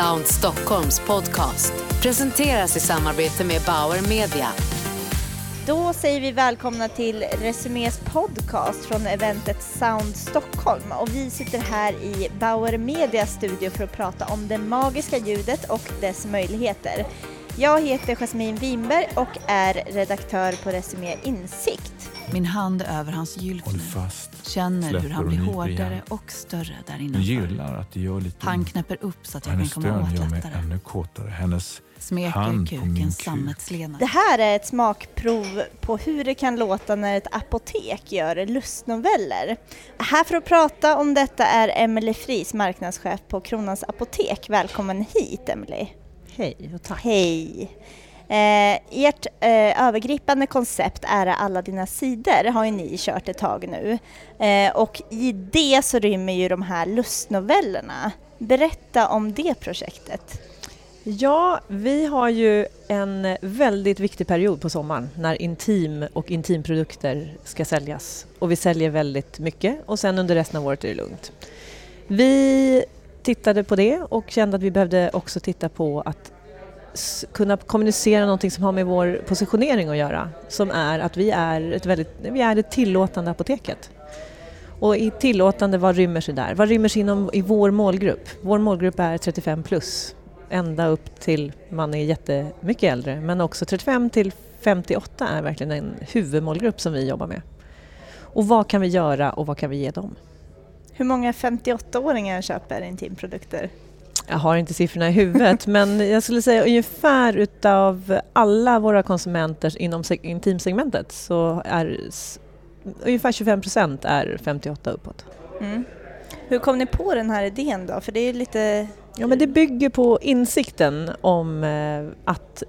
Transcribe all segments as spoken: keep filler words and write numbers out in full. Sound Stockholms podcast presenteras i samarbete med Bauer Media. Då säger vi välkomna till Resumés podcast från eventet Sound Stockholm. Och vi sitter här i Bauer Media studio för att prata om det magiska ljudet och dess möjligheter. Jag heter Jasmin Wimberg och är redaktör på Resumé Insikt. Min hand över hans gylfner. Känner släpper hur han blir hårdare och större där innanför. Att det gör lite... Han knäpper upp så att jag kan komma åt lättare. Ännu kortare. Hennes smeker kuken sammetslena. Det här är ett smakprov på hur det kan låta när ett apotek gör lustnoveller. Här för att prata om detta är Emelie Friis, marknadschef på Kronans Apotek. Välkommen hit, Emelie. Hej och tack. Hej. Eh, ert eh, övergripande koncept är alla dina sidor har ju ni kört ett tag nu. Eh, och i det så rymmer ju de här lustnovellerna. Berätta om det projektet. Ja, vi har ju en väldigt viktig period på sommaren när intim och intimprodukter ska säljas. Och vi säljer väldigt mycket och sen under resten av året är det lugnt. Vi tittade på det och kände att vi behövde också titta på att kunna kommunicera någonting som har med vår positionering att göra, som är att vi är ett väldigt vi är det tillåtande apoteket. Och i tillåtande, vad rymmer sig där? Vad rymmer sig inom i vår målgrupp? Vår målgrupp är trettiofem plus, ända upp till man är jättemycket äldre, men också trettiofem till femtioåtta är verkligen en huvudmålgrupp som vi jobbar med. Och vad kan vi göra och vad kan vi ge dem? Hur många femtioåtta-åringar köper intimprodukter? Jag har inte siffrorna i huvudet, men jag skulle säga ungefär utav alla våra konsumenter inom intimsegmentet så är ungefär tjugofem procent är femtioåtta uppåt. Mm. Hur kom ni på den här idén då? För det är lite... Ja, men det bygger på insikten om att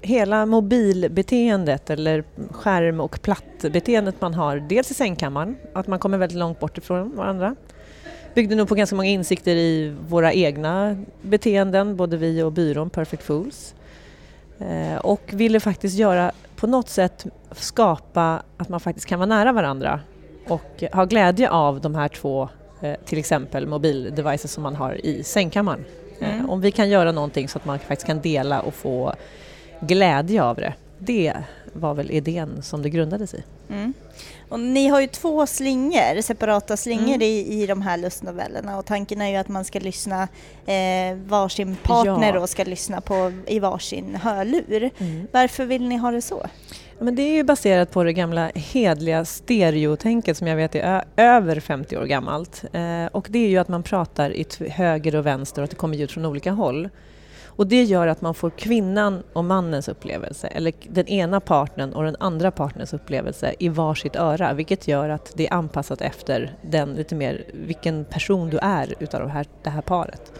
hela mobilbeteendet eller skärm- och plattbeteendet man har, dels i sängkammaren, att man kommer väldigt långt bort ifrån varandra. Byggde nog på ganska många insikter i våra egna beteenden, både vi och byrån Perfect Fools. Eh, och ville faktiskt göra, på något sätt skapa att man faktiskt kan vara nära varandra och ha glädje av de här två, eh, till exempel mobildevices som man har i sängkammaren. Mm. Eh, om vi kan göra någonting så att man faktiskt kan dela och få glädje av det. Det var väl idén som det grundades i. Mm. Och ni har ju två slingor, separata slingor mm. i, i de här lustnovellerna. Och tanken är ju att man ska lyssna, eh, varsin partner ja. då ska lyssna på i varsin hörlur. Mm. Varför vill ni ha det så? Ja, men det är ju baserat på det gamla hedliga stereotänket som jag vet är ö- över femtio år gammalt. Eh, och det är ju att man pratar i t- höger och vänster och att det kommer ljud från olika håll. Och det gör att man får kvinnan och mannens upplevelse, eller den ena partnern och den andra partners upplevelse i varsitt öra, vilket gör att det är anpassat efter den lite mer vilken person du är utav det här, det här paret.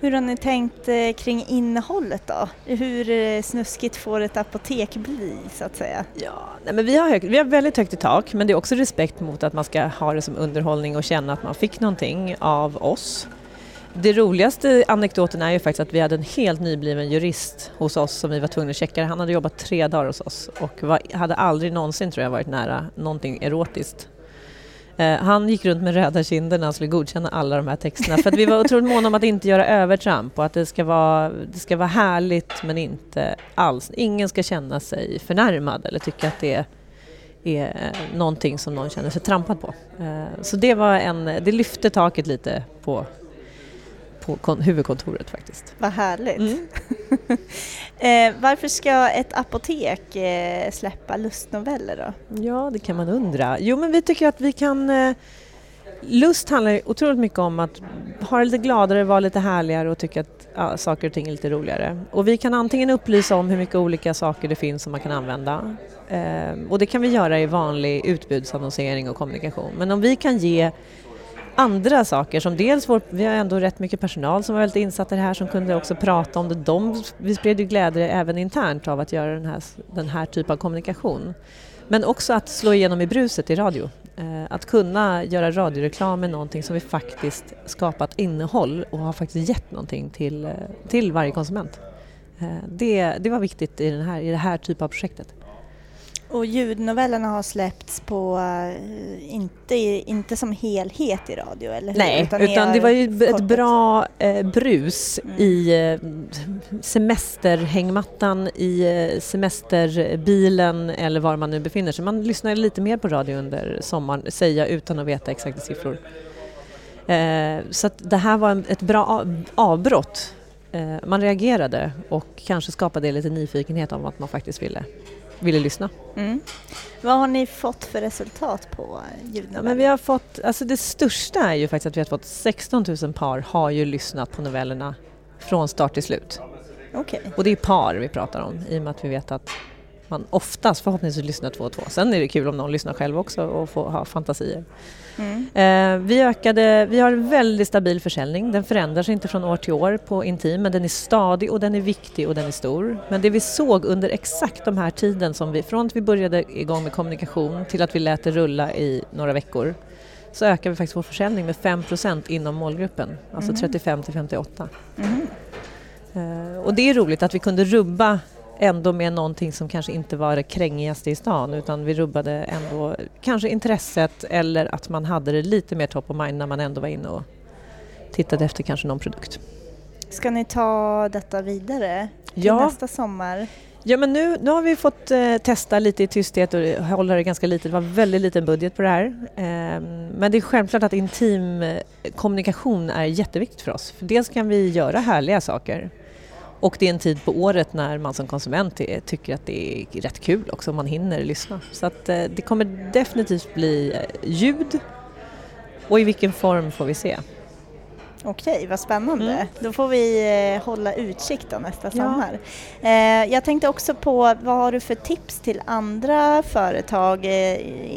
Hur har ni tänkt kring innehållet då? Hur snuskigt får ett apotek bli så att säga? Ja, nej men vi, har högt, vi har väldigt högt i tak, men det är också respekt mot att man ska ha det som underhållning och känna att man fick någonting av oss. Det roligaste anekdoten är ju faktiskt att vi hade en helt nybliven jurist hos oss som vi var tvungna att checka. Han hade jobbat tre dagar hos oss och var, hade aldrig någonsin tror jag varit nära någonting erotiskt. Eh, han gick runt med röda kinder när han skulle godkänna alla de här texterna för att vi var otroligt måna om att inte göra övertramp och att det ska vara, det ska vara härligt men inte alls. Ingen ska känna sig förnärmad eller tycka att det är är någonting som någon känner sig trampad på. Eh, så det var en, det lyfte taket lite på på huvudkontoret faktiskt. Vad härligt. Mm. eh, varför ska ett apotek eh, släppa lustnoveller då? Ja, det kan man undra. Jo, men vi tycker att vi kan... Eh, lust handlar otroligt mycket om att ha det lite gladare, vara lite härligare och tycka att ja, saker och ting är lite roligare. Och vi kan antingen upplysa om hur mycket olika saker det finns som man kan använda. Eh, och det kan vi göra i vanlig utbudsannonsering och kommunikation. Men om vi kan ge... andra saker som dels vår, vi har ändå rätt mycket personal som var väldigt insatt i det här som kunde också prata om det. De, vi spred ju glädje även internt av att göra den här, den här typen av kommunikation. Men också att slå igenom i bruset i radio. Eh, att kunna göra radioreklam med någonting som vi faktiskt skapat innehåll och har faktiskt gett någonting till, till varje konsument. Eh, det, det var viktigt i, den här, i det här typen av projektet. Och ljudnovellerna har släppts på, uh, inte, inte som helhet i radio, eller hur? Nej, utan, utan det var ju kortet. Ett bra eh, brus mm. i eh, semesterhängmattan, i eh, semesterbilen eller var man nu befinner sig. Man lyssnade lite mer på radio under sommaren, säger jag utan att veta exakta siffror. Eh, så att det här var en, ett bra av, avbrott. Eh, man reagerade och kanske skapade lite nyfikenhet om att man faktiskt ville. ville lyssna. Mm. Vad har ni fått för resultat på ljudnoveller? Ja, men vi har fått, alltså det största är ju faktiskt att vi har fått sexton tusen par har ju lyssnat på novellerna från start till slut. Okay. Och det är par vi pratar om, i och med att vi vet att man oftast förhoppningsvis lyssnar två och två. Sen är det kul om någon lyssnar själv också och får ha fantasier. Mm. Eh, vi, ökade, vi har en väldigt stabil försäljning. Den förändras inte från år till år på intim, men den är stadig och den är viktig och den är stor. Men det vi såg under exakt de här tiden som vi, från att vi började igång med kommunikation till att vi lät det rulla i några veckor, så ökar vi faktiskt vår försäljning med fem procent inom målgruppen. Alltså mm. trettiofem till femtioåtta. Mm. Eh, och det är roligt att vi kunde rubba ändå med någonting som kanske inte var det krängigaste i stan, utan vi rubbade ändå kanske intresset eller att man hade det lite mer top of mind när man ändå var inne och tittade efter kanske någon produkt. Ska ni ta detta vidare till ja. nästa sommar? Ja, men nu, nu har vi fått eh, testa lite i tysthet och hålla det ganska lite. Det var väldigt liten budget på det här. Eh, men det är självklart att intim kommunikation är jätteviktigt för oss. För dels kan vi göra härliga saker. Och det är en tid på året när man som konsument tycker att det är rätt kul också om man hinner lyssna. Så att det kommer definitivt bli ljud, och i vilken form får vi se. Okej, vad spännande. Mm. Då får vi hålla utkik då nästa sommar. Ja. Jag tänkte också på, vad har du för tips till andra företag?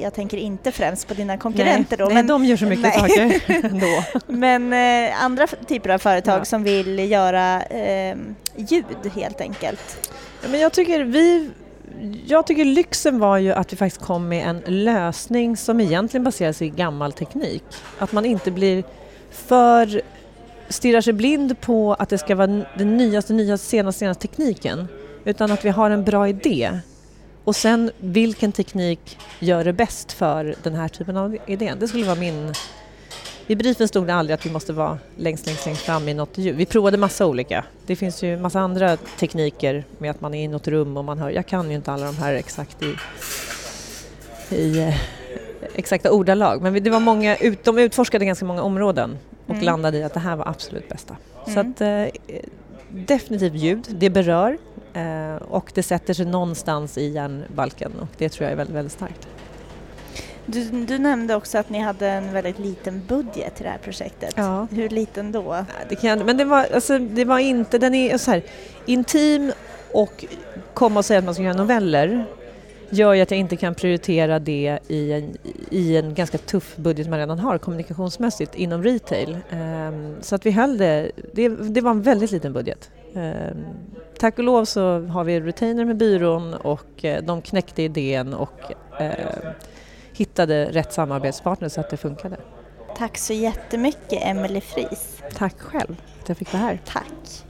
Jag tänker inte främst på dina konkurrenter. Nej, då, nej men, de gör så mycket saker ändå. Men andra typer av företag ja. som vill göra eh, ljud helt enkelt. Ja, men jag tycker vi... Jag tycker lyxen var ju att vi faktiskt kom med en lösning som egentligen baseras i gammal teknik. Att man inte blir... för stirrar sig blind på att det ska vara den nyaste, nyaste, senaste, senaste tekniken, utan att vi har en bra idé. Och sen vilken teknik gör det bäst för den här typen av idén? Det skulle vara min... I briefen stod det aldrig att vi måste vara längst, längst, längst fram i något ljud. Vi provade massa olika. Det finns ju massa andra tekniker med att man är i något rum och man hör... Jag kan ju inte alla de här exakt i... i exakta ordalag, men det var många, de utforskade ganska många områden och mm. landade i att det här var absolut bästa. Mm. Så att eh, definitivt ljud, det berör eh, och det sätter sig någonstans i hjärnbalken, och det tror jag är väldigt, väldigt starkt. Du, du nämnde också att ni hade en väldigt liten budget till det här projektet. Ja. Hur liten då? Det kan, men det var, alltså, det var inte, den är så här, intim och komma och säga att man ska göra noveller gör ju att jag inte kan prioritera det i en, i en ganska tuff budget man redan har kommunikationsmässigt inom retail. Um, så att vi höll det, det, det var en väldigt liten budget. Um, tack och lov så har vi retainer med byrån, och uh, de knäckte idén och uh, hittade rätt samarbetspartner så att det funkade. Tack så jättemycket, Emelie Friis. Tack själv att jag fick vara här. Tack.